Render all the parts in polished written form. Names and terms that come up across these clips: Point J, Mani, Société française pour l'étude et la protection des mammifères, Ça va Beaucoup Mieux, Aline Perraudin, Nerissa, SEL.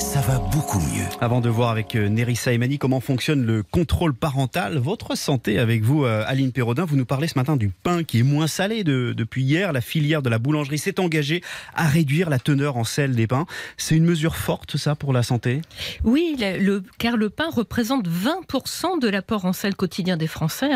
Ça va beaucoup mieux. Avant de voir avec Nerissa et Mani comment fonctionne le contrôle parental, votre santé avec vous, Aline Perraudin. Vous nous parlez ce matin du pain qui est moins salé depuis hier. La filière de la boulangerie s'est engagée à réduire la teneur en sel des pains. C'est une mesure forte, ça, pour la santé ? Oui, car le pain représente 20% de l'apport en sel quotidien des Français.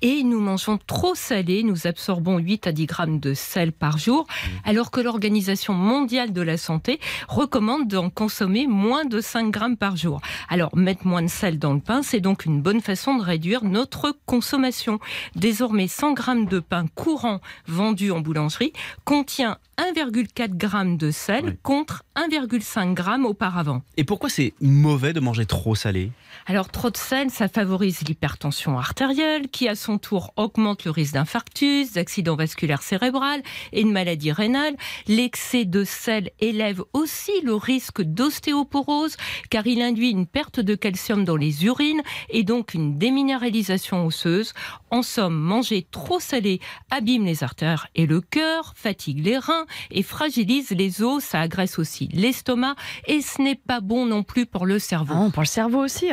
Et nous mangeons trop salé. Nous absorbons 8 à 10 grammes de sel par jour, alors que l'Organisation mondiale de la santé recommande d'en consommer moins de 5 grammes par jour. Alors, mettre moins de sel dans le pain, c'est donc une bonne façon de réduire notre consommation. Désormais, 100 grammes de pain courant vendu en boulangerie contient 1,4 grammes de sel contre 1,5 grammes auparavant. Et pourquoi c'est mauvais de manger trop salé ? Alors, trop de sel, ça favorise l'hypertension artérielle qui, à son tour, augmente le risque d'infarctus, d'accident vasculaire cérébral et de maladie rénale. L'excès de sel élève aussi le risque d'ostéoporose car il induit une perte de calcium dans les urines et donc une déminéralisation osseuse. En somme, manger trop salé abîme les artères et le cœur, fatigue les reins et fragilise les os. Ça agresse aussi l'estomac et ce n'est pas bon non plus pour le cerveau. Ah, pour le cerveau aussi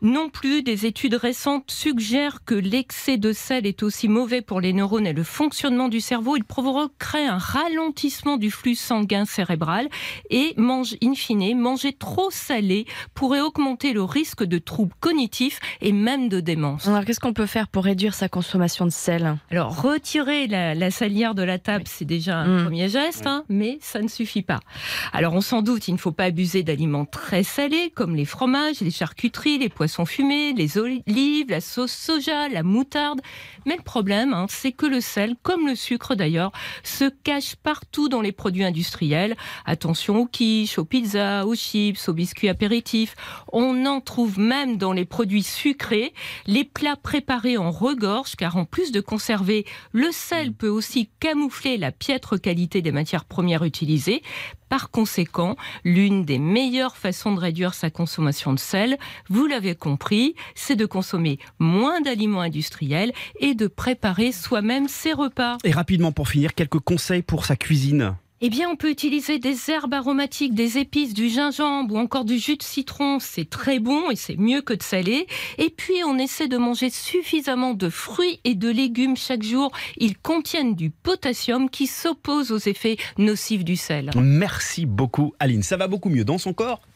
Non plus, des études récentes suggèrent que l'excès de sel est aussi mauvais pour les neurones et le fonctionnement du cerveau. Il provoquerait un ralentissement du flux sanguin cérébral et, in fine, manger trop salé pourrait augmenter le risque de troubles cognitifs et même de démence. Alors, qu'est-ce qu'on peut faire pour réduire sa consommation de sel ? Alors, retirer la salière de la table, c'est déjà un premier geste, mais ça ne suffit pas. Alors, on s'en doute, il ne faut pas abuser d'aliments très salés comme les fromages, les charcuteries, les poissons fumés, les olives, la sauce soja, la moutarde. Mais le problème, c'est que le sel, comme le sucre d'ailleurs, se cache partout dans les produits industriels. Attention aux quiches, aux pizzas, aux chips, aux biscuits apéritifs. On en trouve même dans les produits sucrés. Les plats préparés en regorge, car en plus de conserver, le sel peut aussi camoufler la piètre qualité des matières premières utilisées. Par conséquent, l'une des meilleures façons de réduire sa consommation de sel, vous l'avez compris, c'est de consommer moins d'aliments industriels et de préparer soi-même ses repas. Et rapidement pour finir, quelques conseils pour sa cuisine ? Eh bien, on peut utiliser des herbes aromatiques, des épices, du gingembre ou encore du jus de citron. C'est très bon et c'est mieux que de salé. Et puis, on essaie de manger suffisamment de fruits et de légumes chaque jour. Ils contiennent du potassium qui s'oppose aux effets nocifs du sel. Merci beaucoup, Aline. Ça va beaucoup mieux dans son corps